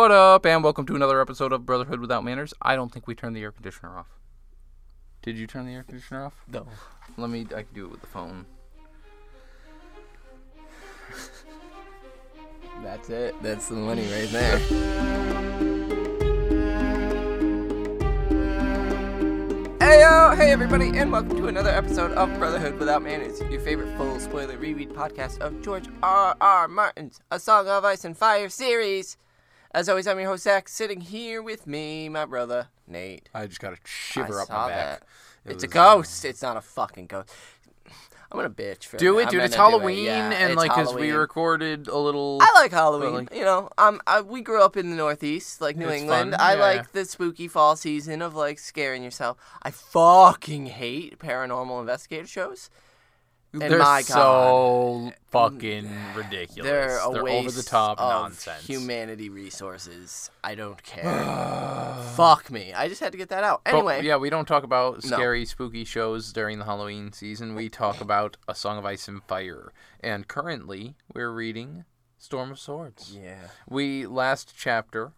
What up, and welcome to another episode of Brotherhood Without Banners. I don't think we turned the air conditioner off. Did you turn the air conditioner off? No. I can do it with the phone. That's it. That's the money right there. Heyo! Hey everybody, and welcome to another episode of Brotherhood Without Banners, your favorite full spoiler reread podcast of George R.R. Martin's A Song of Ice and Fire series. As always, I'm your host Zach, sitting here with me, my brother Nate. I just got a shiver up my back. It's a ghost. It's not a fucking ghost. I'm gonna bitch for do it, dude. It's Halloween, and like, cause we recorded a little. I like Halloween. You know, we grew up in the Northeast, like New England. I like the spooky fall season of like scaring yourself. I fucking hate paranormal investigative shows. And they're so fucking ridiculous. They're a waste over the top of nonsense. Humanity resources. I don't care. Fuck me. I just had to get that out. Anyway. But, yeah, we don't talk about scary, spooky shows during the Halloween season. We talk about A Song of Ice and Fire. And currently, we're reading Storm of Swords. Yeah. We, last chapter,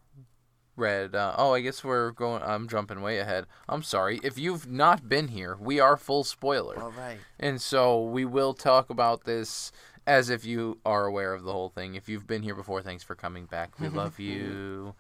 read, I guess we're going, I'm jumping way ahead. I'm sorry. If you've not been here, we are full spoiler. All right. And so we will talk about this as if you are aware of the whole thing. If you've been here before, thanks for coming back. We love you.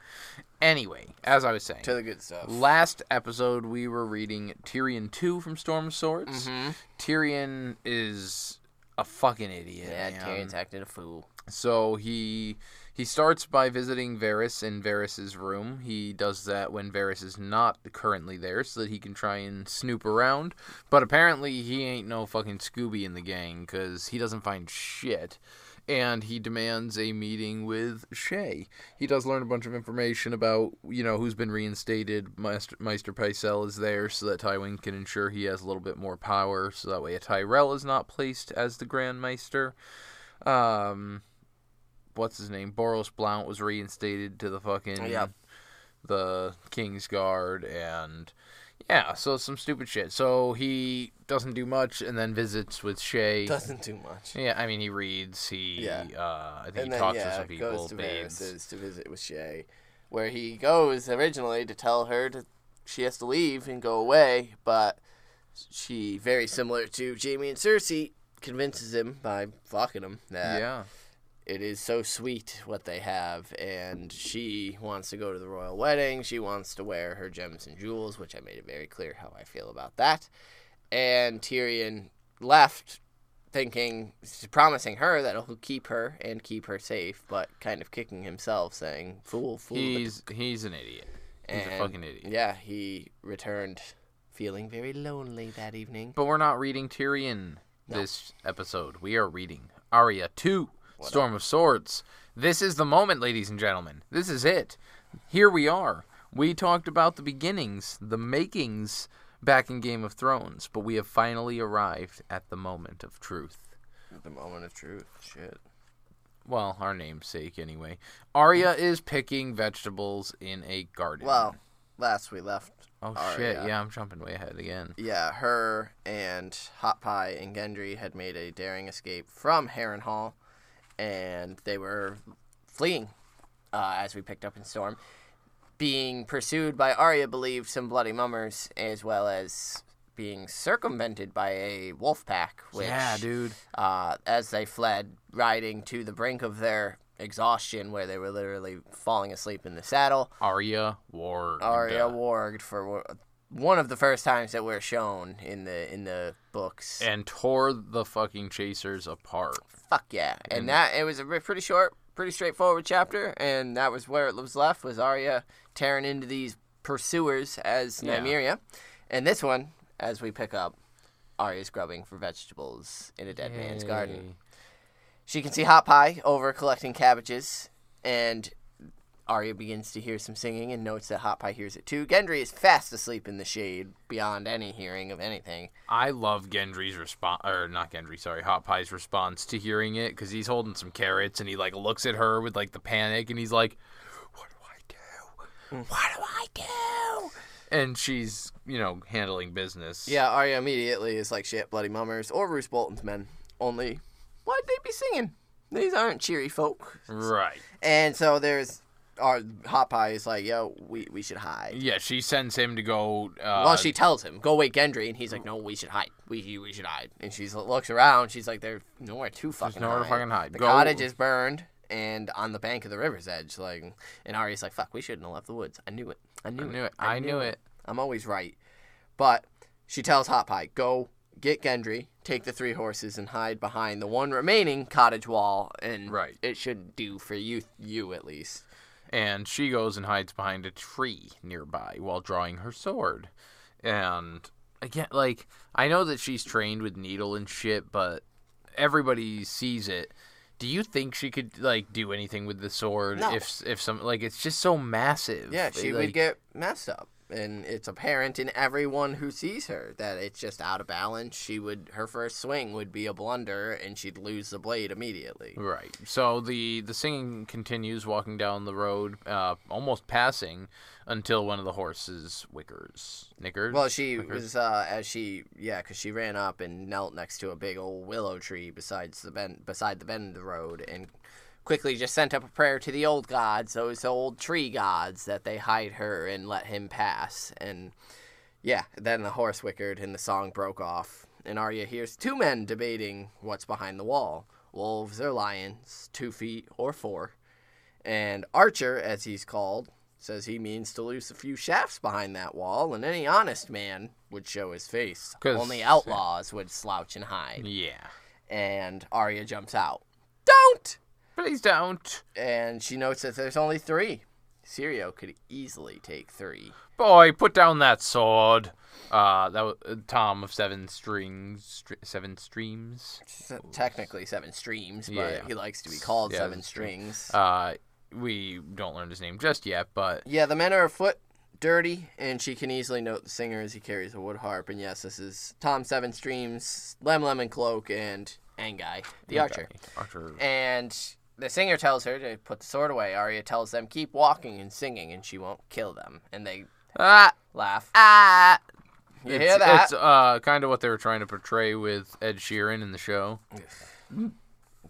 Anyway, as I was saying. To the good stuff. Last episode, we were reading Tyrion 2 from Storm of Swords. Mm-hmm. Tyrion is a fucking idiot. Yeah, Tyrion's acted a fool. So he starts by visiting Varys in Varys' room. He does that when Varys is not currently there so that he can try and snoop around. But apparently he ain't no fucking Scooby in the gang because he doesn't find shit. And he demands a meeting with Shae. He does learn a bunch of information about, you know, who's been reinstated. Meister Pycelle is there so that Tywin can ensure he has a little bit more power. So that way a Tyrell is not placed as the Grand Meister. What's his name? Boros Blount was reinstated to the fucking the Kingsguard, and so some stupid shit. So he doesn't do much, and then visits with Shae. Doesn't do much. Yeah, I mean he reads. I think he talks to some people. Goes to Varys to visit with Shae, where he goes originally to tell her she has to leave and go away, but she, very similar to Jaime and Cersei, convinces him by fucking him that. Yeah. It is so sweet what they have, and she wants to go to the royal wedding. She wants to wear her gems and jewels, which I made it very clear how I feel about that. And Tyrion left thinking, promising her that he'll keep her and keep her safe, but kind of kicking himself, saying, fool. He's an idiot. He's a fucking idiot. Yeah, he returned feeling very lonely that evening. But we're not reading Tyrion this episode. We are reading Arya 2. Storm of Swords. This is the moment, ladies and gentlemen. This is it. Here we are. We talked about the beginnings, the makings back in Game of Thrones, but we have finally arrived at the moment of truth. The moment of truth. Shit. Well, our namesake, anyway. Arya is picking vegetables in a garden. Well, last we left Arya. Shit. Yeah, I'm jumping way ahead again. Yeah, her and Hot Pie and Gendry had made a daring escape from Harrenhal. And they were fleeing, as we picked up in Storm, being pursued by Arya, believed some bloody mummers, as well as being circumvented by a wolf pack. Which, as they fled, riding to the brink of their exhaustion, where they were literally falling asleep in the saddle. Arya warged. Arya warged for one of the first times that we're shown in the books. And tore the fucking chasers apart. Fuck yeah. And that, it was a pretty short, pretty straightforward chapter, and that was where it was left, was Arya tearing into these pursuers as Nymeria. And this one, as we pick up, Arya's grubbing for vegetables in a dead man's garden. She can see Hot Pie over collecting cabbages, and Arya begins to hear some singing and notes that Hot Pie hears it too. Gendry is fast asleep in the shade beyond any hearing of anything. I love Gendry's response, or not Gendry, sorry, Hot Pie's response to hearing it, because he's holding some carrots and he like looks at her with like the panic and he's like, what do I do? And she's, you know, handling business. Yeah, Arya immediately is like, shit, bloody mummers or Roose Bolton's men. Only, why'd they be singing? These aren't cheery folk. Right. And so there's Hot Pie is like, yo, we should hide. Yeah, she sends him to go. Well, she tells him, go wait, Gendry, and he's like, no, we should hide. We should hide. And she looks around. She's like, there's nowhere to fucking hide. There's nowhere to fucking hide. The cottage is burned and on the bank of the river's edge. Like, and Arya's like, fuck, we shouldn't have left the woods. I knew it. I'm always right. But she tells Hot Pie, go get Gendry, take the three horses, and hide behind the one remaining cottage wall, and right. It should do for you at least. And she goes and hides behind a tree nearby while drawing her sword. And, again, like, I know that she's trained with needle and shit, but everybody sees it. Do you think she could, like, do anything with the sword? No. If some, like, it's just so massive. Yeah, she would get messed up. And it's apparent in everyone who sees her that it's just out of balance. Her first swing would be a blunder, and she'd lose the blade immediately. Right. So the singing continues, walking down the road, almost passing, until one of the horses nickers. Well, she was because she ran up and knelt next to a big old willow tree beside the bend of the road, and quickly just sent up a prayer to the old gods, those old tree gods, that they hide her and let him pass. And, yeah, then the horse whickered and the song broke off. And Arya hears two men debating what's behind the wall. Wolves or lions, 2 feet or 4. And Archer, as he's called, says he means to loose a few shafts behind that wall, and any honest man would show his face. Only outlaws would slouch and hide. Yeah. And Arya jumps out. Don't! Please don't. And she notes that there's only 3. Syrio could easily take 3. Boy, put down that sword. That was Tom of Sevenstrings. Technically Sevenstrings, but yeah. He likes to be called Sevenstrings. We don't learn his name just yet, but yeah, the men are afoot, dirty, and she can easily note the singer as he carries a wood harp. And yes, this is Tom Sevenstrings, Lem Lemoncloak, and Anguy, the archer. And the singer tells her to put the sword away. Arya tells them, keep walking and singing, and she won't kill them. And they laugh. Ah! You hear that? It's kind of what they were trying to portray with Ed Sheeran in the show.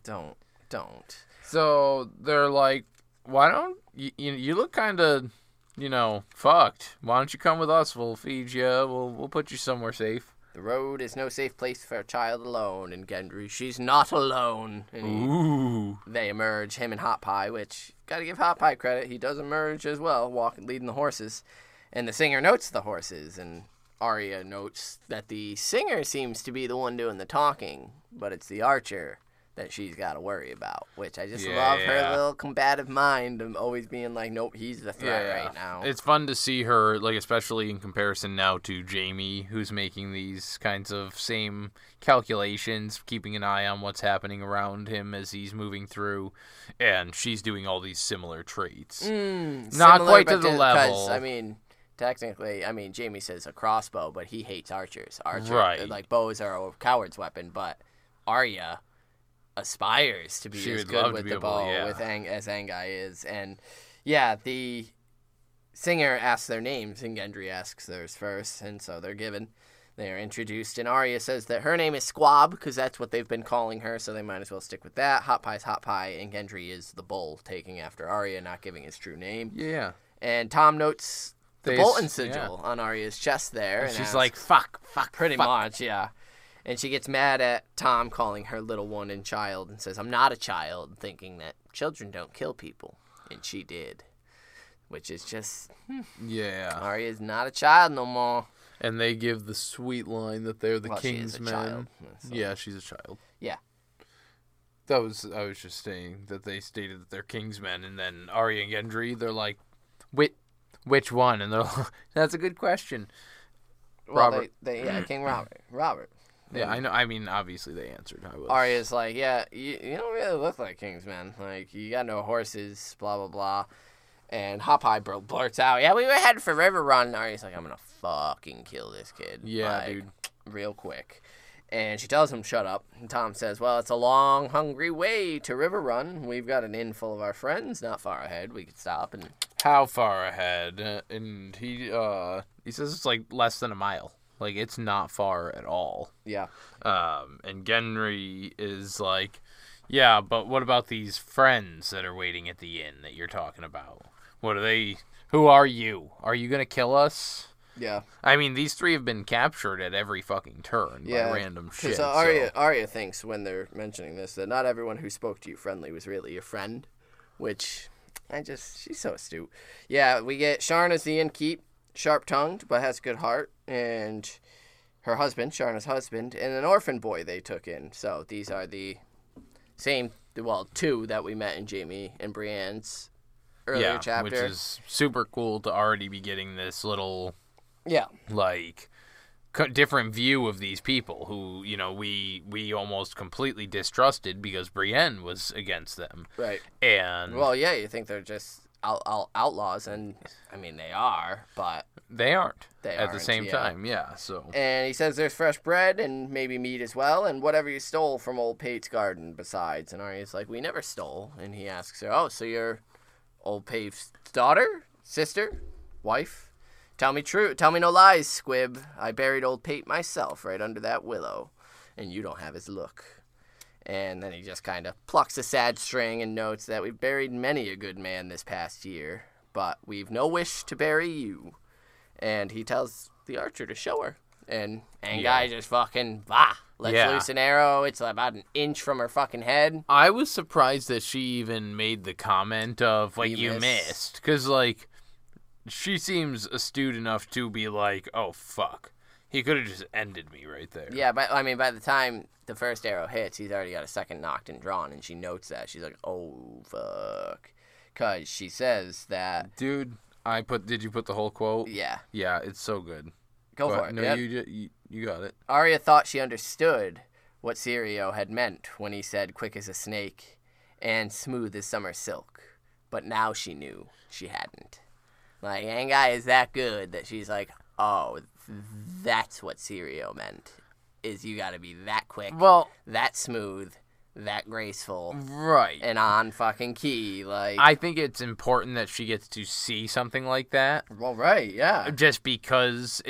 Don't. So they're like, why don't you look kind of, you know, fucked. Why don't you come with us? We'll feed you. We'll put you somewhere safe. The road is no safe place for a child alone, and Gendry, she's not alone. And they emerge, him and Hot Pie, which, gotta give Hot Pie credit, he does emerge as well, leading the horses. And the singer notes the horses, and Arya notes that the singer seems to be the one doing the talking, but it's the archer that she's gotta worry about, which I just love her little combative mind of always being like, nope, he's the threat right now. It's fun to see her, like, especially in comparison now to Jaime, who's making these kinds of same calculations, keeping an eye on what's happening around him as he's moving through, and she's doing all these similar traits. Not similar, quite to the level. I mean, technically, Jaime says a crossbow, but he hates archers. Right. Like, bows are a coward's weapon, but Arya aspires to be as good with the bow as Anguy is. And, yeah, the singer asks their names, and Gendry asks theirs first, and so they're given. They are introduced, and Arya says that her name is Squab, because that's what they've been calling her, so they might as well stick with that. Hot Pie's Hot Pie, and Gendry is the bull, taking after Arya, not giving his true name. Yeah. And Tom notes the Bolton sigil on Arya's chest there. And she's asks, like, fuck. Pretty much. And she gets mad at Tom calling her little one and child and says, I'm not a child, thinking that children don't kill people. And she did. Which is just... Yeah. Arya's not a child no more. And they give the sweet line that they're the king's men. Child, so. Yeah, she's a child. Yeah. I was just saying that they stated that they're king's men, and then Arya and Gendry, they're like, which one? And they're like, that's a good question. Well, Robert. King Robert. Robert. Yeah, I know. I mean, obviously they answered. Arya's like, yeah, you don't really look like kings, man. Like, you got no horses, blah, blah, blah. And Hot Pie blurts out, yeah, we were headed for Riverrun. And Arya's like, I'm going to fucking kill this kid. Yeah, like, dude. Real quick. And she tells him, shut up. And Tom says, well, it's a long, hungry way to Riverrun. We've got an inn full of our friends not far ahead. We could stop and... How far ahead? And he says it's like less than a mile. Like, it's not far at all. Yeah. And Gendry is like, yeah, but what about these friends that are waiting at the inn that you're talking about? What are they? Who are you? Are you going to kill us? Yeah. I mean, these three have been captured at every fucking turn by random shit. Arya thinks when they're mentioning this that not everyone who spoke to you friendly was really your friend, which she's so astute. Yeah, we get Sharna's the innkeep, sharp-tongued but has a good heart, and her husband, Sharna's husband, and an orphan boy they took in. So these are the two that we met in Jaime and Brienne's earlier chapter. Which is super cool to already be getting this little... Yeah. Like, different view of these people who, you know, we almost completely distrusted because Brienne was against them. Right. And... Well, yeah, you think they're just outlaws, and, I mean, they are, but... They aren't. At the same time, yeah, so... And he says there's fresh bread and maybe meat as well, and whatever you stole from old Pate's garden besides. And Arya's like, we never stole. And he asks her, oh, so you're old Pate's daughter? Sister? Wife? Tell me true. Tell me no lies, Squib. I buried old Pate myself right under that willow, and you don't have his look. And then he just kind of plucks a sad string and notes that we've buried many a good man this past year, but we've no wish to bury you. And he tells the archer to show her. And Anguy just fucking, lets loose an arrow. It's about an inch from her fucking head. I was surprised that she even made the comment of, like, you missed. Because, like... She seems astute enough to be like, oh, fuck. He could have just ended me right there. Yeah, but, I mean, by the time the first arrow hits, he's already got a second knocked and drawn, and she notes that. She's like, oh, fuck. Because she says that... Dude, did you put the whole quote? Yeah. Yeah, it's so good. Go for it. No, you got it. Arya thought she understood what Syrio had meant when he said, quick as a snake and smooth as summer silk. But now she knew she hadn't. Like, Anguy is that good that she's like, oh, that's what Syrio meant, is you got to be that quick, that smooth, that graceful. Right. And on fucking key, like. I think it's important that she gets to see something like that. Well, right, yeah. Just because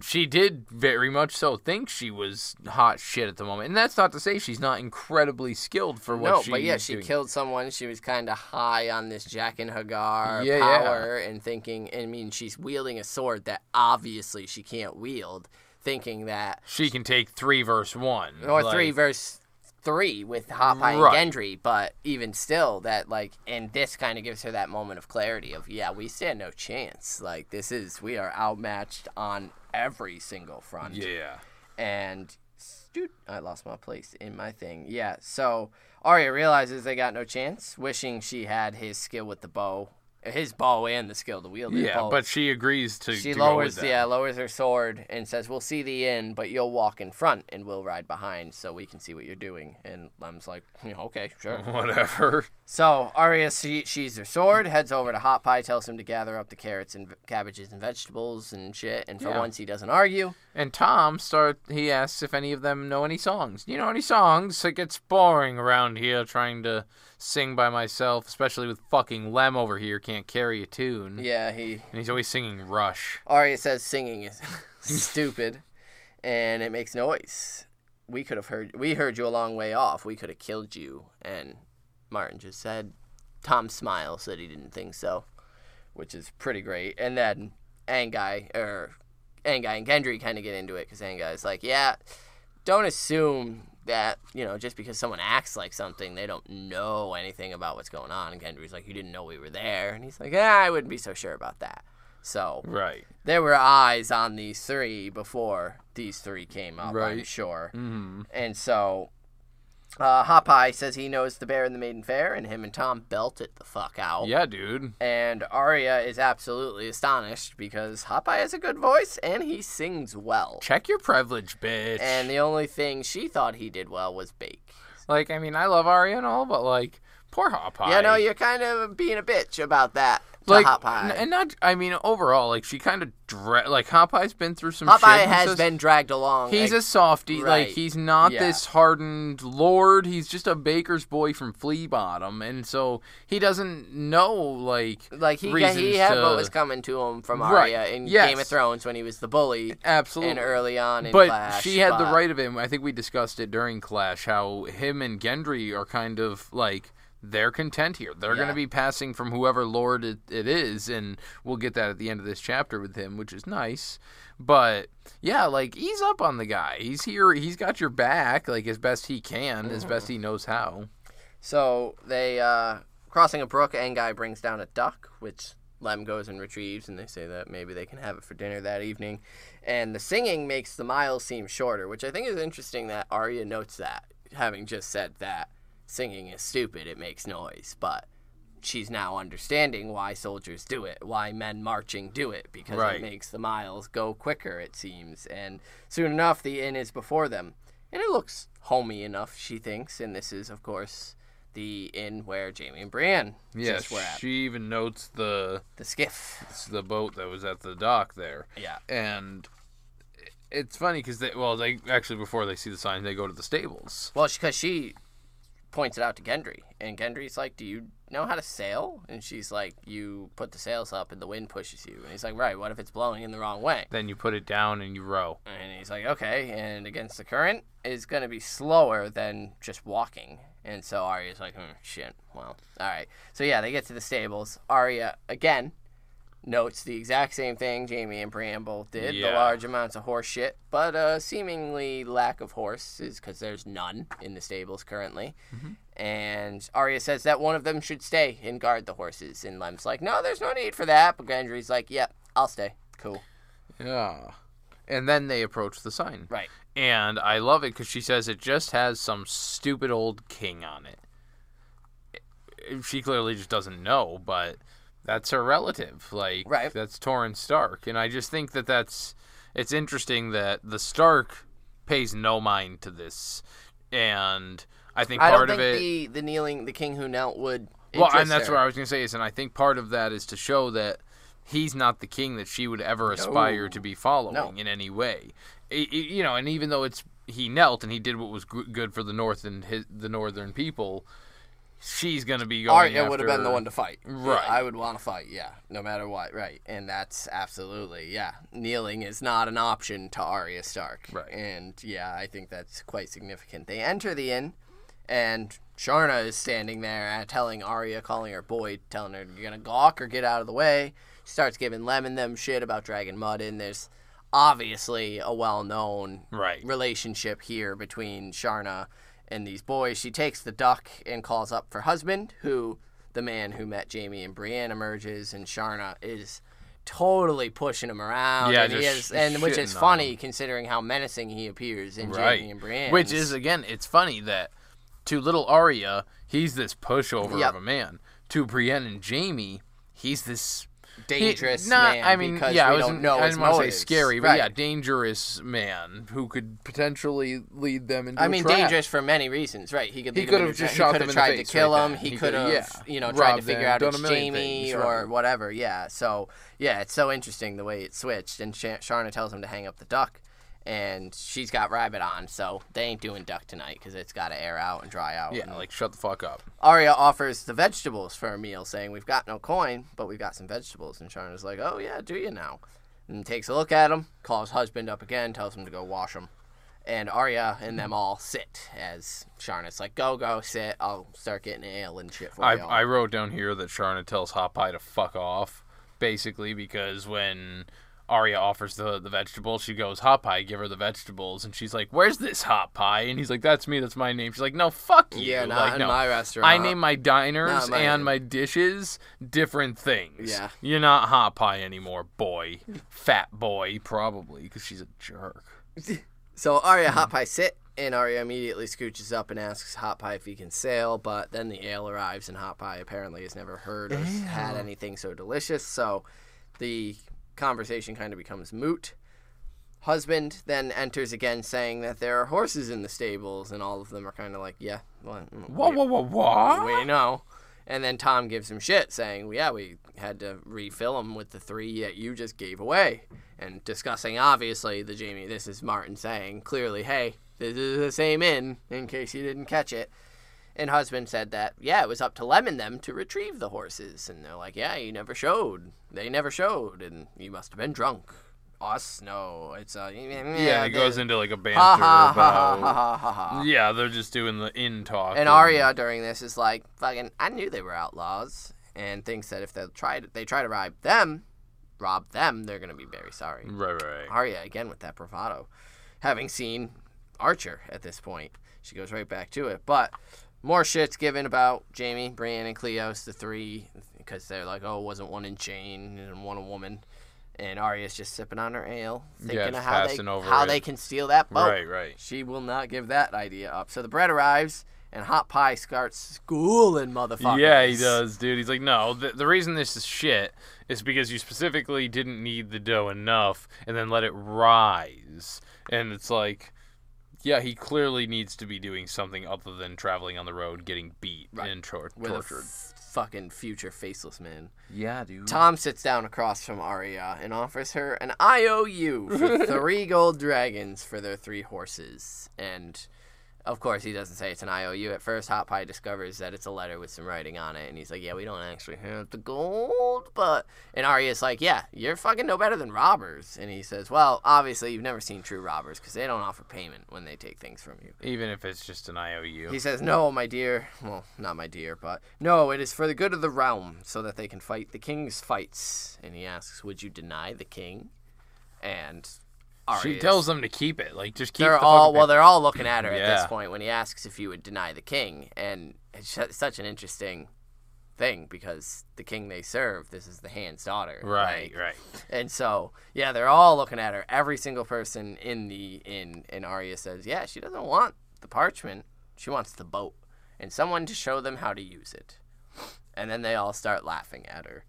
she did very much so think she was hot shit at the moment. And that's not to say she's not incredibly skilled for what she was doing. No, but yeah, she killed someone. She was kind of high on this Jaqen H'ghar power and thinking, I mean, she's wielding a sword that obviously she can't wield, thinking that... She can take 3 versus 1. Or like, 3 versus 3 with Hot Pie and Gendry, but even still, that, like, and this kind of gives her that moment of clarity of, yeah, we stand no chance. Like, we are outmatched on every single front. Yeah. And, dude, I lost my place in my thing. Yeah, so Arya realizes they got no chance, wishing she had his skill with the bow. His bow and the skill to wield it. Yeah, both. But she agrees to lowers her sword and says, we'll see the inn, but you'll walk in front and we'll ride behind so we can see what you're doing. And Lem's like, okay, sure. Whatever. So Arya sees her sword, heads over to Hot Pie, tells him to gather up the carrots and cabbages and vegetables and shit. And for once, he doesn't argue. And Tom, he asks if any of them know any songs. Do you know any songs? It gets boring around here trying to sing by myself, especially with fucking Lem over here can't carry a tune. Yeah, and he's always singing Rush. Arya says singing is stupid, and it makes noise. We heard you a long way off. We could have killed you. And Martin just said, Tom smiles that he didn't think so, which is pretty great. And then Anguy and Gendry kind of get into it because Anguy's like, yeah, don't assume that, just because someone acts like something, they don't know anything about what's going on. And Gendry's like, you didn't know we were there. And he's like, I wouldn't be so sure about that. So there were eyes on these three before these three came up, I'm sure. Mm-hmm. And so Hot Pie says he knows the bear and the maiden fair, and him and Tom belt it the fuck out. Yeah, dude. And Arya is absolutely astonished because Hot Pie has a good voice and he sings well. Check your privilege, bitch. And the only thing she thought he did well was bake. Like, I mean, I love Arya and all, but, like, poor Hot Pie. Yeah, no, you're kind of being a bitch about that. Like, Hot Pie. And not, I mean, overall, like, she kind of, Hot Pie's been through some shit. Hot Pie has been dragged along. He's a softie. Right. Like, he's not this hardened lord. He's just a baker's boy from Flea Bottom. And so he doesn't know, like he had what was coming to him from Arya in Game of Thrones when he was the bully. Absolutely. And early on in Clash. But she had the right of him. I think we discussed it during Clash, how him and Gendry are kind of, like... they're content here. They're going to be passing from whoever lord it is, and we'll get that at the end of this chapter with him, which is nice. But, yeah, like, ease up on the guy. He's here. He's got your back, like, as best he can, as best he knows how. So they, crossing a brook, Anguy brings down a duck, which Lem goes and retrieves, and they say that maybe they can have it for dinner that evening. And the singing makes the miles seem shorter, which I think is interesting that Arya notes that, having just said that singing is stupid, it makes noise, but she's now understanding why soldiers do it, why men marching do it, because it makes the miles go quicker, it seems. And soon enough, the inn is before them, and it looks homey enough, she thinks, and this is, of course, the inn where Jaime and Brienne were at. She even notes the skiff. It's the boat that was at the dock there. Yeah. And it's funny because they actually, before they see the sign, they go to the stables. Well, because she points it out to Gendry, and Gendry's like, "Do you know how to sail?" And she's like, "You put the sails up and the wind pushes you." And he's like, "Right, what if it's blowing in the wrong way?" Then you put it down and you row. And he's like, "Okay, and against the current is going to be slower than just walking." And so Arya's like, "Shit, well, all right." So, yeah, they get to the stables. Arya, again, notes the exact same thing Jaime and Brienne both did, the large amounts of horse shit. But seemingly lack of horses, because there's none in the stables currently. Mm-hmm. And Arya says that one of them should stay and guard the horses. And Lem's like, "No, there's no need for that." But Gendry's like, "Yep, yeah, I'll stay." Cool. Yeah. And then they approach the sign. Right. And I love it because she says it just has some stupid old king on it. She clearly just doesn't know, but that's her relative. Like, that's Torrin Stark. And I just think that it's interesting that the Stark pays no mind to this. And I think the kneeling, the king who knelt would interest her. Well, and that's what I was going to say. And I think part of that is to show that he's not the king that she would ever aspire to be following in any way. You know, and even though he knelt and he did what was good for the North and the Northern people, she's going to be going after... Arya would have been the one to fight. Right. Yeah, I would want to fight, no matter what, And that's absolutely, kneeling is not an option to Arya Stark. Right. And, I think that's quite significant. They enter the inn, and Sharna is standing there telling Arya, calling her Boyd, telling her, "You're going to gawk or get out of the way." She starts giving Lem and them shit about dragging mud in. There's obviously a well-known relationship here between Sharna and these boys. She takes the duck and calls up for husband, who, the man who met Jaime and Brienne, emerges, and Sharna is totally pushing him around. Yeah, and which is funny considering how menacing he appears in Jaime and Brienne. Which is, again, it's funny that to little Arya, he's this pushover of a man. To Brienne and Jaime, he's this dangerous man. I mean, we don't know his motives. I didn't want to say scary, but dangerous man who could potentially lead them into a trap. Dangerous for many reasons, right? He could have just shot them in the face. He could have tried to kill him. He could have, tried to figure out it's Jaime or whatever. Yeah. So, it's so interesting the way it switched. And Sharna tells him to hang up the duck, and she's got rabbit on, so they ain't doing duck tonight because it's got to air out and dry out. Yeah, and shut the fuck up. Arya offers the vegetables for a meal, saying, "We've got no coin, but we've got some vegetables." And Sharna's like, "Oh, yeah, do you now?" And takes a look at him, calls husband up again, tells him to go wash him. And Arya and them all sit as Sharna's like, go, sit. I'll start getting ale and shit for y'all. I wrote down here that Sharna tells Hot Pie to fuck off, basically, because when Arya offers the vegetables, she goes, "Hot Pie, give her the vegetables." And she's like, "Where's this Hot Pie?" And he's like, "That's me, that's my name." She's like, "No, fuck you." Yeah, not in my restaurant. I name my diners and my dishes different things. Yeah. You're not Hot Pie anymore, boy. Fat boy, probably, because she's a jerk. So Arya, Hot Pie sit, and Arya immediately scooches up and asks Hot Pie if he can sail, but then the ale arrives, and Hot Pie apparently has never heard or had anything so delicious, so the conversation kind of becomes moot. Husband then enters again, saying that there are horses in the stables, and all of them are kind of like, we know. And then Tom gives him shit, saying, we had to refill them with the three that you just gave away. And discussing, obviously, the Jaime, this is Martin saying, clearly, hey, this is the same in case you didn't catch it. And husband said that, it was up to Lem and them to retrieve the horses. And they're like, you never showed. They never showed. And you must have been drunk. us? No, it's yeah, it goes into like a banter about. Yeah, they're just doing the in talk. And Arya during this is like, fucking, I knew they were outlaws, and thinks that if they try to rob them, they're gonna be very sorry. Right. Arya again with that bravado, having seen Archer at this point, she goes right back to it, but. More shit's given about Jaime, Brienne, and Cleos, the three, because they're like, oh, wasn't one in chain and one a woman. And Arya's just sipping on her ale, thinking of how they can steal that boat. Right. She will not give that idea up. So the bread arrives, and Hot Pie starts schooling motherfuckers. Yeah, he does, dude. He's like, no, the reason this is shit is because you specifically didn't knead the dough enough and then let it rise. And it's like... Yeah, he clearly needs to be doing something other than traveling on the road, getting beat and tortured. Fucking future faceless man. Yeah, dude. Tom sits down across from Arya and offers her an IOU for 3 gold dragons for their 3 horses. And, of course, he doesn't say it's an IOU. At first, Hot Pie discovers that it's a letter with some writing on it. And he's like, yeah, we don't actually have the gold, but... And Arya's like, yeah, you're fucking no better than robbers. And he says, well, obviously, you've never seen true robbers because they don't offer payment when they take things from you. Even if it's just an IOU. He says, no, my dear. Well, not my dear, but... No, it is for the good of the realm so that they can fight the king's fights. And he asks, would you deny the king? And... She tells them to keep it, like just keep. They're all looking at her at this point when he asks if you would deny the king, and it's such an interesting thing because the king they serve, this is the hand's daughter, right? And so yeah, they're all looking at her. Every single person in the inn, and Arya says, yeah, she doesn't want the parchment, she wants the boat, and someone to show them how to use it. And then they all start laughing at her.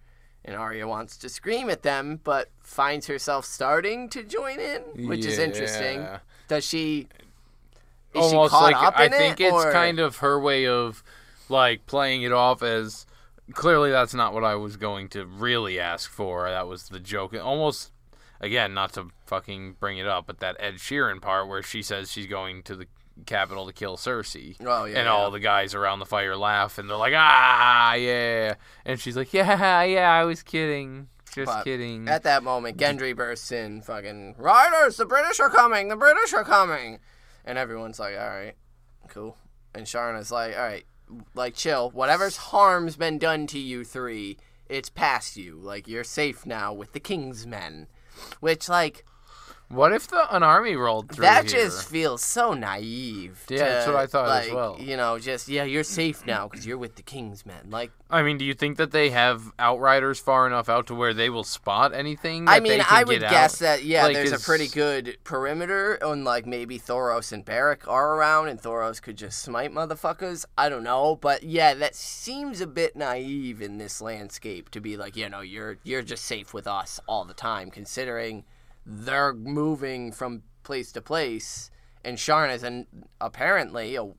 And Arya wants to scream at them, but finds herself starting to join in, which is interesting. Does she? Is almost she caught like up in I think it, it's or? Kind of her way of like playing it off as clearly that's not what I was going to really ask for. That was the joke. Almost again, not to fucking bring it up, but that Ed Sheeran part where she says she's going to the capital to kill Cersei. All the guys around the fire laugh and they're like, ah, yeah. And she's like, yeah, I was kidding. Just kidding. At that moment, Gendry bursts in, fucking, riders, the British are coming. And everyone's like, all right, cool. And Sharna's like, all right, like, chill. Whatever's harm's been done to you three, it's past you. Like, you're safe now with the king's men. Which, like... What if an army rolled through that here? Just feels so naive. Yeah, that's what I thought as well. You know, just, yeah, you're safe now because you're with the king's men. Like, I mean, do you think that they have outriders far enough out to where they will spot anything that they can get out? I mean, I would guess that, yeah, like, there's a pretty good perimeter, and, like, maybe Thoros and Beric are around, and Thoros could just smite motherfuckers. I don't know, but, yeah, that seems a bit naive in this landscape to be like, you know, you're just safe with us all the time, considering... They're moving from place to place, and Sharna is apparently a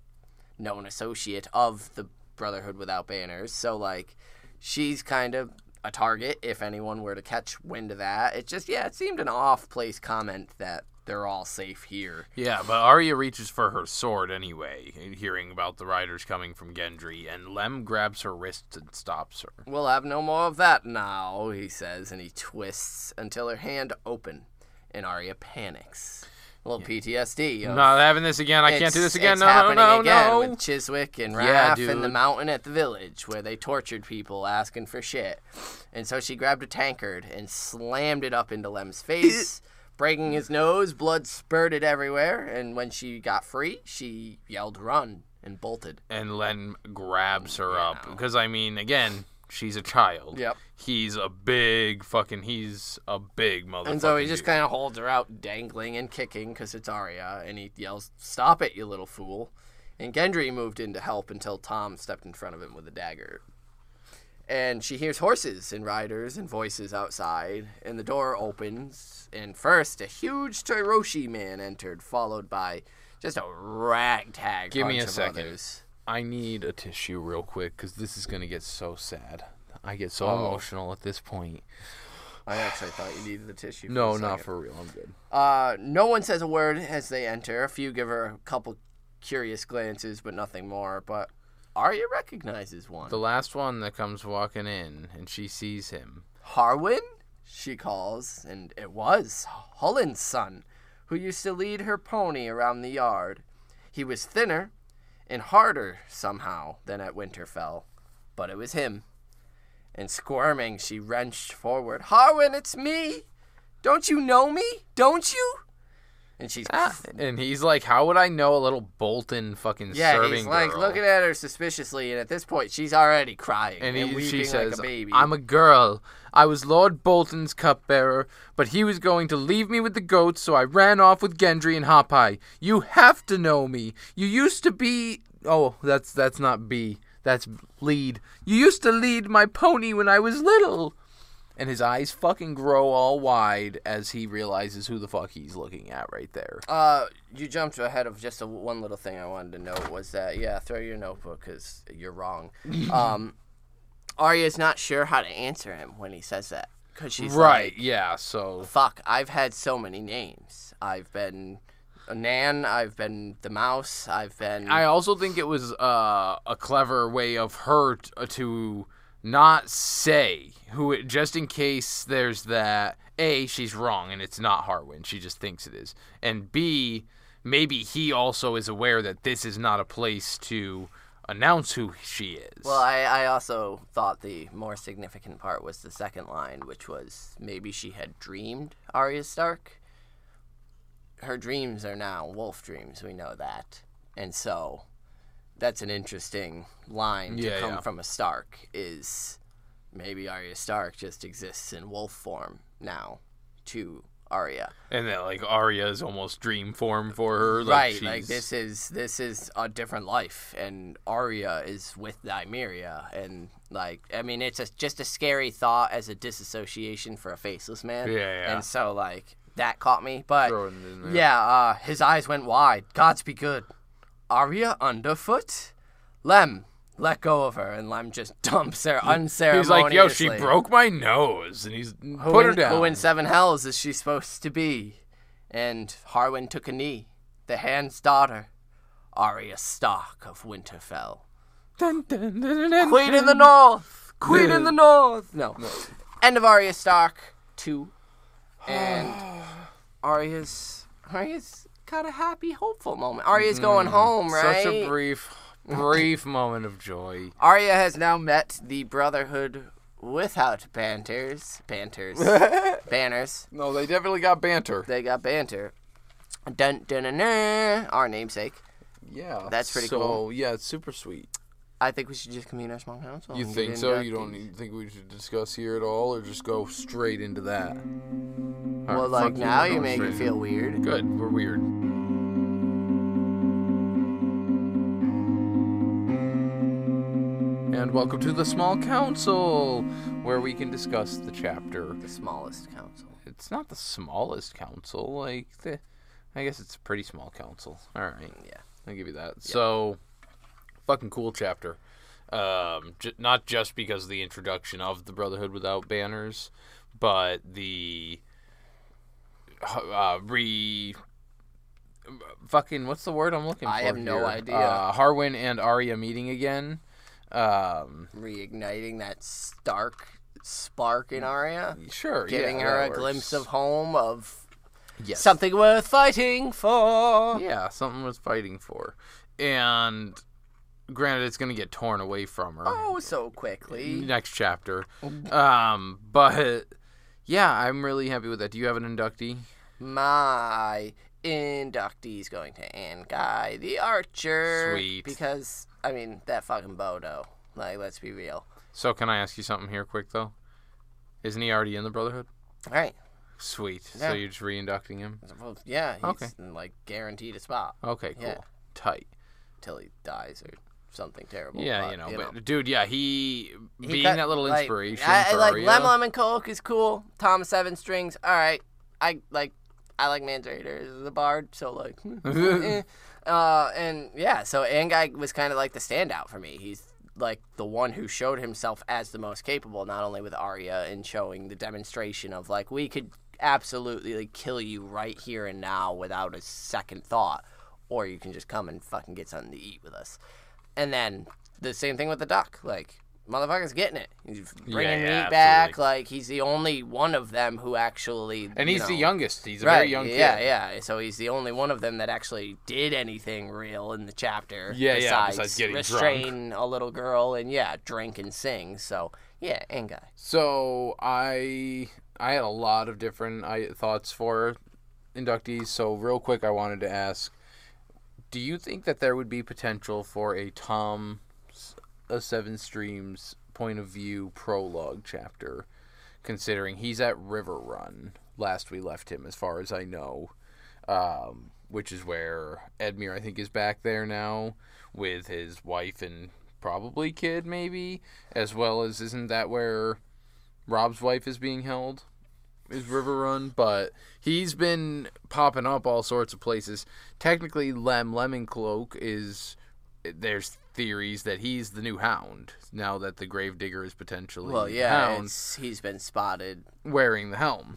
known associate of the Brotherhood Without Banners. So, like, she's kind of a target if anyone were to catch wind of that. It's just, yeah, it seemed an off-place comment that they're all safe here. Yeah, but Arya reaches for her sword anyway, hearing about the riders coming from Gendry, and Lem grabs her wrist and stops her. We'll have no more of that now, he says, and he twists until her hand open. And Arya panics. A little PTSD. Not having this again. I can't do this again. No. With Chiswick and Raph and the mountain at the village where they tortured people asking for shit. And so she grabbed a tankard and slammed it up into Lem's face, breaking his nose. Blood spurted everywhere. And when she got free, she yelled, run, and bolted. And Lem grabs her up. Because, I mean, again... She's a child. Yep. He's a big motherfucker. And so he just kind of holds her out, dangling and kicking, because it's Arya, and he yells, stop it, you little fool. And Gendry moved in to help until Tom stepped in front of him with a dagger. And she hears horses and riders and voices outside, and the door opens, and first a huge Tyroshi man entered, followed by just a ragtag bunch of others. Give me a second. I need a tissue real quick because this is going to get so sad. I get so emotional at this point. I actually thought you needed the tissue. No, not for real. I'm good. No one says a word as they enter. A few give her a couple curious glances, but nothing more. But Arya recognizes one. The last one that comes walking in, and she sees him. Harwin? she calls, and it was Holland's son, who used to lead her pony around the yard. He was thinner and harder somehow than at Winterfell, but it was him. And squirming, she wrenched forward. "Harwin, it's me! Don't you know me? Don't you?" And she's... and he's like, how would I know a little Bolton fucking serving girl? Yeah, he's like looking at her suspiciously, and at this point, she's already crying and weeping she says, like a baby. "I'm a girl. I was Lord Bolton's cupbearer, but he was going to leave me with the goats, so I ran off with Gendry and Hot Pie. You have to know me. You used to be..." Oh, that's not B. That's lead. "You used to lead my pony when I was little." And his eyes fucking grow all wide as he realizes who the fuck he's looking at right there. You jumped ahead of just one little thing I wanted to note was that, yeah, throw your notebook because you're wrong. Arya's not sure how to answer him when he says that. Because she's right, like, yeah, so... Fuck, I've had so many names. I've been... Nan, I've been the mouse, I've been... I also think it was a clever way of her to not say who it, just in case there's that, A, she's wrong and it's not Harwin, she just thinks it is, and B, maybe he also is aware that this is not a place to announce who she is. Well, I also thought the more significant part was the second line, which was maybe she had dreamed Arya Stark. Her dreams are now wolf dreams, we know that. And so that's an interesting line to come from a Stark, is maybe Arya Stark just exists in wolf form now to Arya. And that, like, Arya is almost dream form for her. Like, right, she's... like this is a different life, and Arya is with Nymeria, and, like, I mean, it's just a scary thought as a disassociation for a faceless man. Yeah. And so, like... that caught me, but his eyes went wide. "Gods be good. Arya underfoot? Lem, let go of her," and Lem just dumps her unceremoniously. He's like, "Yo, she broke my nose," and he's put her down. "Who in seven hells is she supposed to be?" And Harwin took a knee. "The Hand's daughter, Arya Stark of Winterfell." Dun, dun, dun, dun, dun, Queen in the North! Queen in the North! No. End of Arya Stark 2. And Arya's got a happy, hopeful moment. Arya's going home, right? Such a brief moment of joy. Arya has now met the Brotherhood Without Banners. No, they definitely got banter. Dun dun dun dun. Our namesake. Yeah. That's pretty cool. So, yeah, it's super sweet. I think we should just convene our small council. You think so? You don't think we should discuss here at all, or just go straight into that? Well, like, now you make me feel weird. Good, we're weird. And welcome to the small council, where we can discuss the chapter. The smallest council. It's not the smallest council. Like, I guess it's a pretty small council. All right. Yeah. I'll give you that. Yeah. So... fucking cool chapter, not just because of the introduction of the Brotherhood Without Banners, but the what's the word I'm looking for? I have no idea. Harwin and Arya meeting again, reigniting that Stark spark in Arya. Sure, giving her a glimpse of home, of something worth fighting for. Yeah, something worth fighting for, and. Granted, it's going to get torn away from her. Oh, so quickly. Next chapter. But, yeah, I'm really happy with that. Do you have an inductee? My inductee is going to Anguy the Archer. Sweet. Because, I mean, that fucking Bodo. Like, let's be real. So, can I ask you something here quick, though? Isn't he already in the Brotherhood? All right. Sweet. Yeah. So, you're just re-inducting him? Well, yeah. He's, like, guaranteed a spot. Okay, cool. Yeah. Tight. Till he dies or... something terrible. Yeah, but, But dude, yeah, he being cut, that little inspiration. Like, for Arya. Lem Lemoncloak is cool. Tom Sevenstrings, all right. I like Mandrator, the bard, so like, and yeah, so Anguy was kind of like the standout for me. He's like the one who showed himself as the most capable, not only with Arya and showing the demonstration of like we could absolutely like, kill you right here and now without a second thought, or you can just come and fucking get something to eat with us. And then the same thing with the duck. Like, motherfucker's getting it. He's bringing meat back. Absolutely. Like, he's the only one of them who actually... And he's the youngest. He's a very young kid. Yeah, yeah. So he's the only one of them that actually did anything real in the chapter. Yeah, besides getting restrain drunk. A little girl and, drink and sing. So, yeah, Anguy. So I had a lot of different thoughts for inductees. So real quick, I wanted to ask, do you think that there would be potential for a Tom... a Sevenstrings point of view prologue chapter, considering he's at Riverrun last we left him, as far as I know, which is where Edmure, I think, is back there now with his wife and probably kid, maybe, as well as, isn't that where Rob's wife is being held? Is Riverrun? But he's been popping up all sorts of places. Technically, Lem Lemoncloak is... There's theories that he's the new Hound now that the Gravedigger is potentially the Hound. He's been spotted wearing the helm.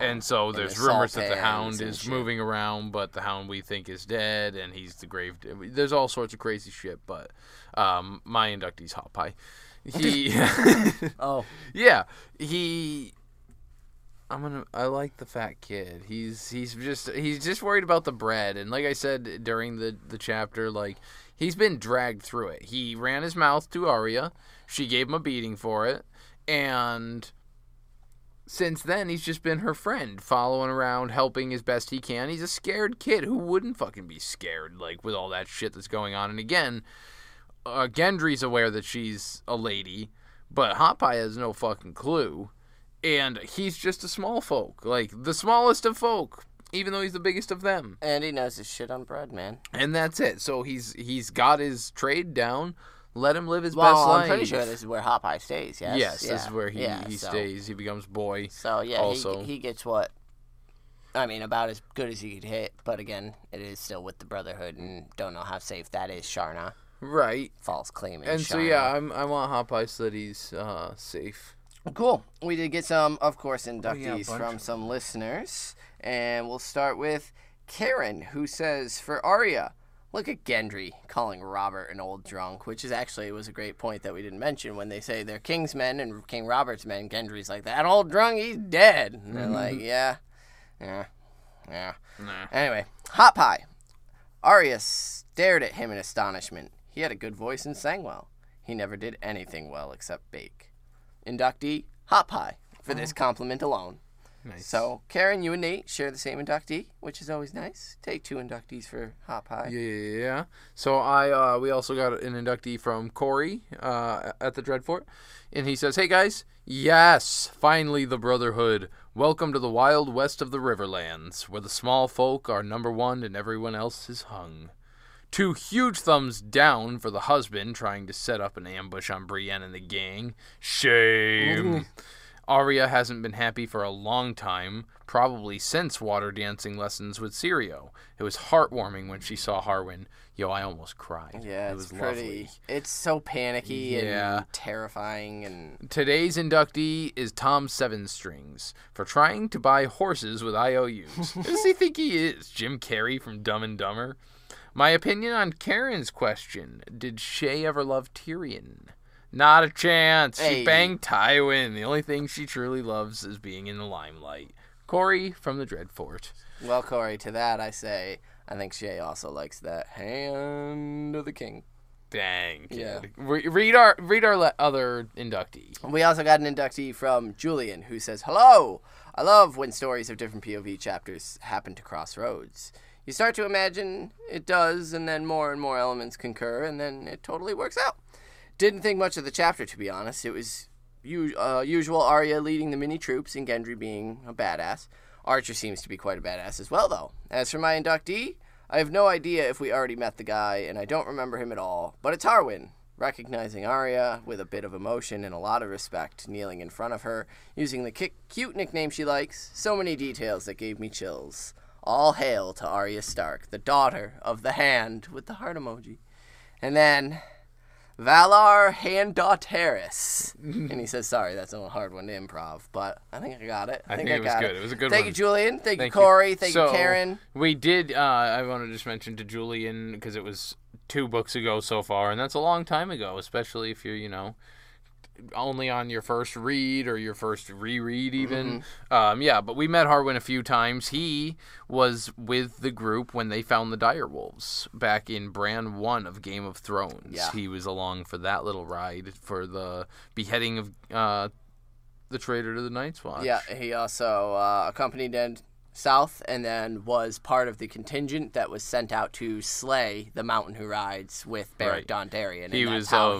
And so there's rumors that the Hound is moving around, but the Hound we think is dead, and he's the Gravedigger. There's all sorts of crazy shit, but my inductee's Hot Pie. I like the fat kid. He's just worried about the bread, and like I said during the chapter, like, he's been dragged through it. He ran his mouth to Arya. She gave him a beating for it, and since then he's just been her friend, following around, helping as best he can. He's a scared kid. Who wouldn't fucking be scared, like, with all that shit that's going on? And again, Gendry's aware that she's a lady, but Hot Pie has no fucking clue. And he's just a small folk, like the smallest of folk, even though he's the biggest of them. And he knows his shit on bread, man. And that's it. So he's got his trade down. Let him live his best life. Well, I'm pretty sure this is where Hot Pie stays, yes? Yes, this is where he stays. He becomes boy. So, yeah, also. He gets what? I mean, about as good as he could hit. But, again, it is still with the Brotherhood, and don't know how safe that is, Sharna. Right. False claiming. And Sharna. So, yeah, I want Hot Pie so that he's safe. Cool. We did get some, of course, inductees from some listeners. And we'll start with Karen, who says, for Arya, look at Gendry calling Robert an old drunk, which is actually was a great point that we didn't mention. When they say they're King's men and King Robert's men, Gendry's like, that old drunk, he's dead. And they're like, nah. Anyway, Hot Pie. Arya stared at him in astonishment. He had a good voice and sang well. He never did anything well except bake. Inductee Hot Pie for this compliment alone. Nice. So, Karen, you and Nate share the same inductee, which is always nice. Take two inductees for Hot Pie. Yeah. So, we also got an inductee from Corey at the Dreadfort, and he says, hey, guys. Yes, finally the Brotherhood. Welcome to the wild west of the Riverlands, where the small folk are number one and everyone else is hung. Two huge thumbs down for the husband trying to set up an ambush on Brienne and the gang. Shame. Arya hasn't been happy for a long time, probably since water dancing lessons with Syrio. It was heartwarming when she saw Harwin. Yo, I almost cried. Yeah, it was pretty. Lovely. It's so panicky and terrifying. And today's inductee is Tom Sevenstrings for trying to buy horses with IOUs. Who does he think he is? Jim Carrey from Dumb and Dumber? My opinion on Karen's question, did Shae ever love Tyrion? Not a chance. Hey. She banged Tywin. The only thing she truly loves is being in the limelight. Corey from the Dreadfort. Well, Corey, to that I say, I think Shae also likes that hand of the king. Dang, kid. Yeah. Read our other inductee. We also got an inductee from Julian, who says, hello, I love when stories of different POV chapters happen to cross roads. You start to imagine it does, and then more and more elements concur, and then it totally works out. Didn't think much of the chapter, to be honest. It was usual Arya leading the mini troops and Gendry being a badass. Archer seems to be quite a badass as well, though. As for my inductee, I have no idea if we already met the guy, and I don't remember him at all, but it's Harwin. Recognizing Arya with a bit of emotion and a lot of respect, kneeling in front of her, using the cute nickname she likes, so many details that gave me chills. All hail to Arya Stark, the daughter of the hand, with the heart emoji. And then, Valar Handauteris. And he says, sorry, that's a hard one to improv, but I think I got it. I think it was good. It was a good one. Thank you, Julian. Thank you, Corey. Thank you, Karen. We did, I want to just mention to Julian, because it was 2 books ago so far, and that's a long time ago, especially if you're, only on your first read or your first reread even. Mm-hmm. But we met Harwin a few times. He was with the group when they found the direwolves back in Bran 1 of Game of Thrones. Yeah. He was along for that little ride for the beheading of the traitor to the Night's Watch. Yeah, he also accompanied them south and then was part of the contingent that was sent out to slay the Mountain Who Rides with Beric Dondarrion. And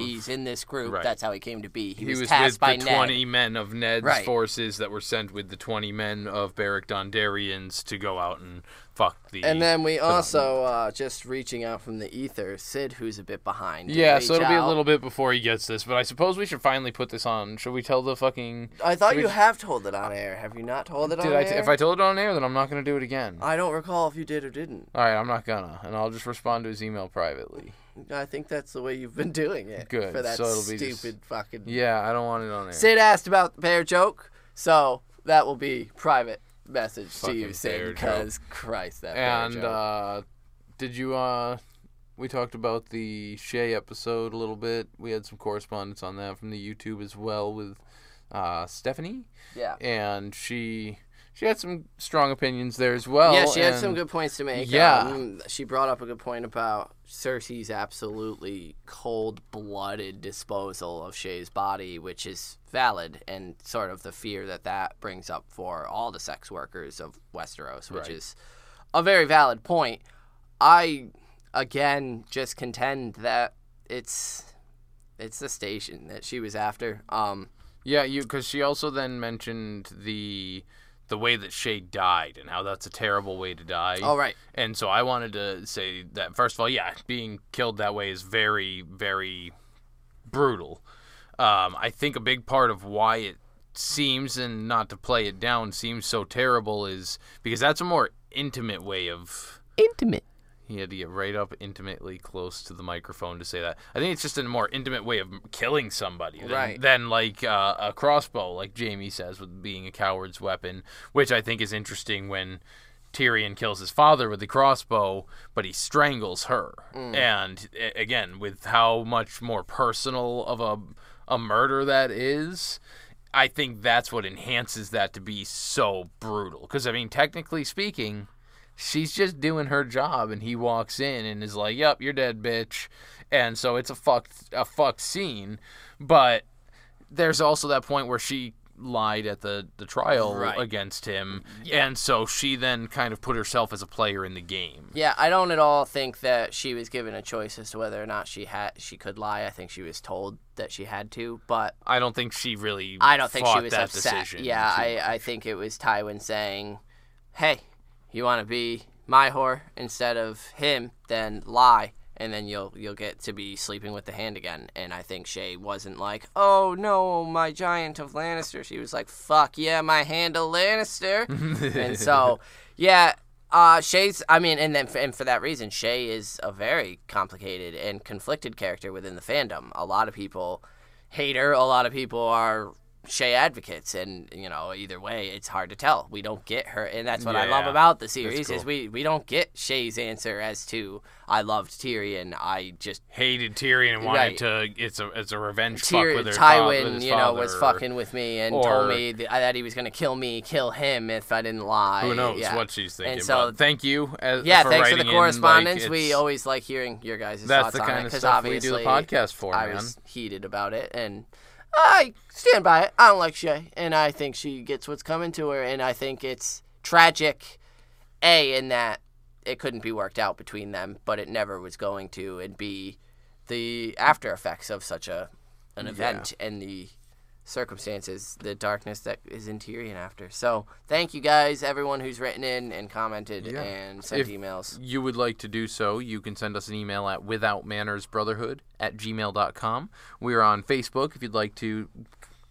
he's in this group. Right. That's how he came to be. He was tasked with by the Ned. 20 men of Ned's forces that were sent with the 20 men of Beric Dondarrion's to go out and fuck the... And then we also, just reaching out from the ether, Sid, who's a bit behind. Yeah, so it'll be a little bit before he gets this, but I suppose we should finally put this on. Should we tell the fucking... I thought you have told it on air. Have you not told it on air? If I told it on air, then I'm not going to do it again. I don't recall if you did or didn't. All right, I'm not gonna, and I'll just respond to his email privately. I think that's the way you've been doing it. Good. For that fucking... Yeah, I don't want it on air. Sid asked about the bear joke, so that will be private. Message fucking to you, Sid, because Christ, that bad joke. And did you we talked about the Shae episode a little bit. We had some correspondence on that from the YouTube as well with Stephanie. Yeah. And she had some strong opinions there as well. Yeah, she had some good points to make. Yeah. She brought up a good point about Cersei's absolutely cold-blooded disposal of Shae's body, which is valid, and sort of the fear that brings up for all the sex workers of Westeros, which is a very valid point. I, again, just contend that it's the station that she was after. Because she also then mentioned the way that Shae died and how that's a terrible way to die. Oh, right. And so I wanted to say that, first of all, yeah, being killed that way is very, very brutal. I think a big part of why it seems, and not to play it down, seems so terrible is because that's a more intimate way of... Intimate. He had to get right up intimately close to the microphone to say that. I think it's just a more intimate way of killing somebody than like a crossbow, like Jaime says, with being a coward's weapon, which I think is interesting when Tyrion kills his father with the crossbow, but he strangles her. Mm. And, again, with how much more personal of a murder that is... I think that's what enhances that to be so brutal. Because, I mean, technically speaking, she's just doing her job, and he walks in and is like, "Yep, you're dead, bitch." And so it's a fucked scene. But there's also that point where she lied at the trial against him, and so she then kind of put herself as a player in the game. Yeah, I don't at all think that she was given a choice as to whether or not she could lie. I think she was told that she had to, but I don't think she really... I don't think she was upset. Yeah, I think it was Tywin saying, "Hey, you want to be my whore instead of him? Then lie, and then you'll get to be sleeping with the hand again." And I think Shae wasn't like, "Oh no, my giant of Lannister." She was like, "Fuck yeah, my hand of Lannister." And so, yeah. Shae's, I mean, and for that reason, Shae is a very complicated and conflicted character within the fandom. A lot of people hate her. A lot of people are Shae advocates, and, you know, either way, it's hard to tell. We don't get her, and that's what I love about the series, is we don't get Shae's answer as to, "I loved Tyrion, I just hated Tyrion and wanted to, it's a revenge fuck with her Tywin, with his father, was fucking with me and told me that he was going to kill him if I didn't lie." Who knows what she's thinking. And so, but thank you for thanks for the correspondence. Like, we always like hearing your guys' thoughts on it, because obviously we do the podcast for, I was heated about it, and I stand by it. I don't like Shae, and I think she gets what's coming to her, and I think it's tragic, A, in that it couldn't be worked out between them, but it never was going to, and B, the after effects of such an event and the circumstances, the darkness that is in Tyrion after. So thank you guys, everyone who's written in and commented and sent emails. If you would like to do so, you can send us an email at withoutmannersbrotherhood@gmail.com. We're on Facebook if you'd like to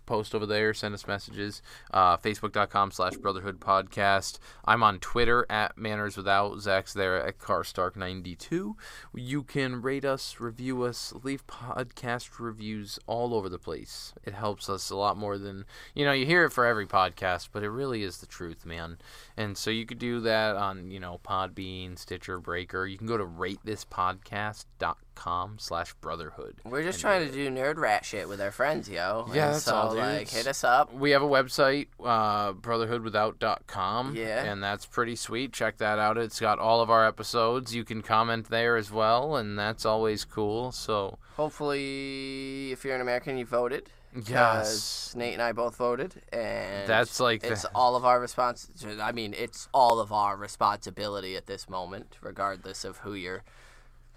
post over there, send us messages, facebook.com/brotherhoodpodcast. I'm on Twitter at mannerswithout. Zach's there at carstark92. You can rate us, review us, leave podcast reviews all over the place. It helps us a lot more than, you hear it for every podcast, but it really is the truth, man. And so you could do that on, Podbean, Stitcher, Breaker. You can go to ratethispodcast.com. patreon.com/brotherhood. We're just trying to do nerd rat shit with our friends, yo. Yeah, and that's so, all, dude. Like, hit us up. We have a website, brotherhoodwithout.com. Yeah. And that's pretty sweet. Check that out. It's got all of our episodes. You can comment there as well, and that's always cool. So hopefully, if you're an American, you voted. Yes. Nate and I both voted, and that's like it's all of our responsibility at this moment, regardless of who you're.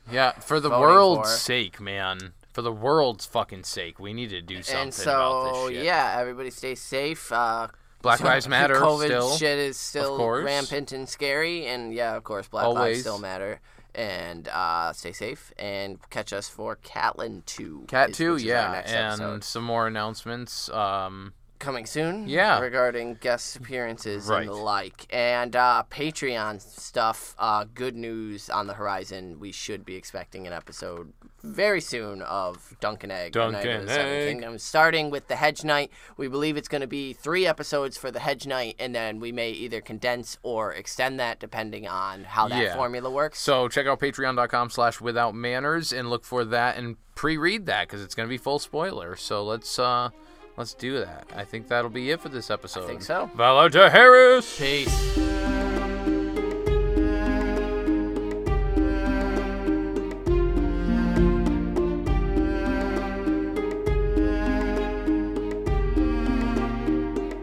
Yeah, for the world's sake, man. For the world's fucking sake, we need to do something about this shit. Yeah, everybody stay safe. Black Lives Matter. COVID still, shit is still rampant and scary, and yeah, of course, Black Lives still matter. And stay safe, and catch us for Catelyn 2. Cat 2, yeah, and episode. Some more announcements. Coming soon, yeah, regarding guest appearances and the like, and Patreon stuff. Good news on the horizon. We should be expecting an episode very soon of Duncan Egg, starting with The Hedge Knight. We believe it's going to be 3 episodes for The Hedge Knight, and then we may either condense or extend that depending on how that formula works. So check out patreon.com/withoutmanners and look for that and pre-read that, because it's going to be full spoiler. So let's do that. I think that'll be it for this episode. I think so. Valor to Harris. Peace.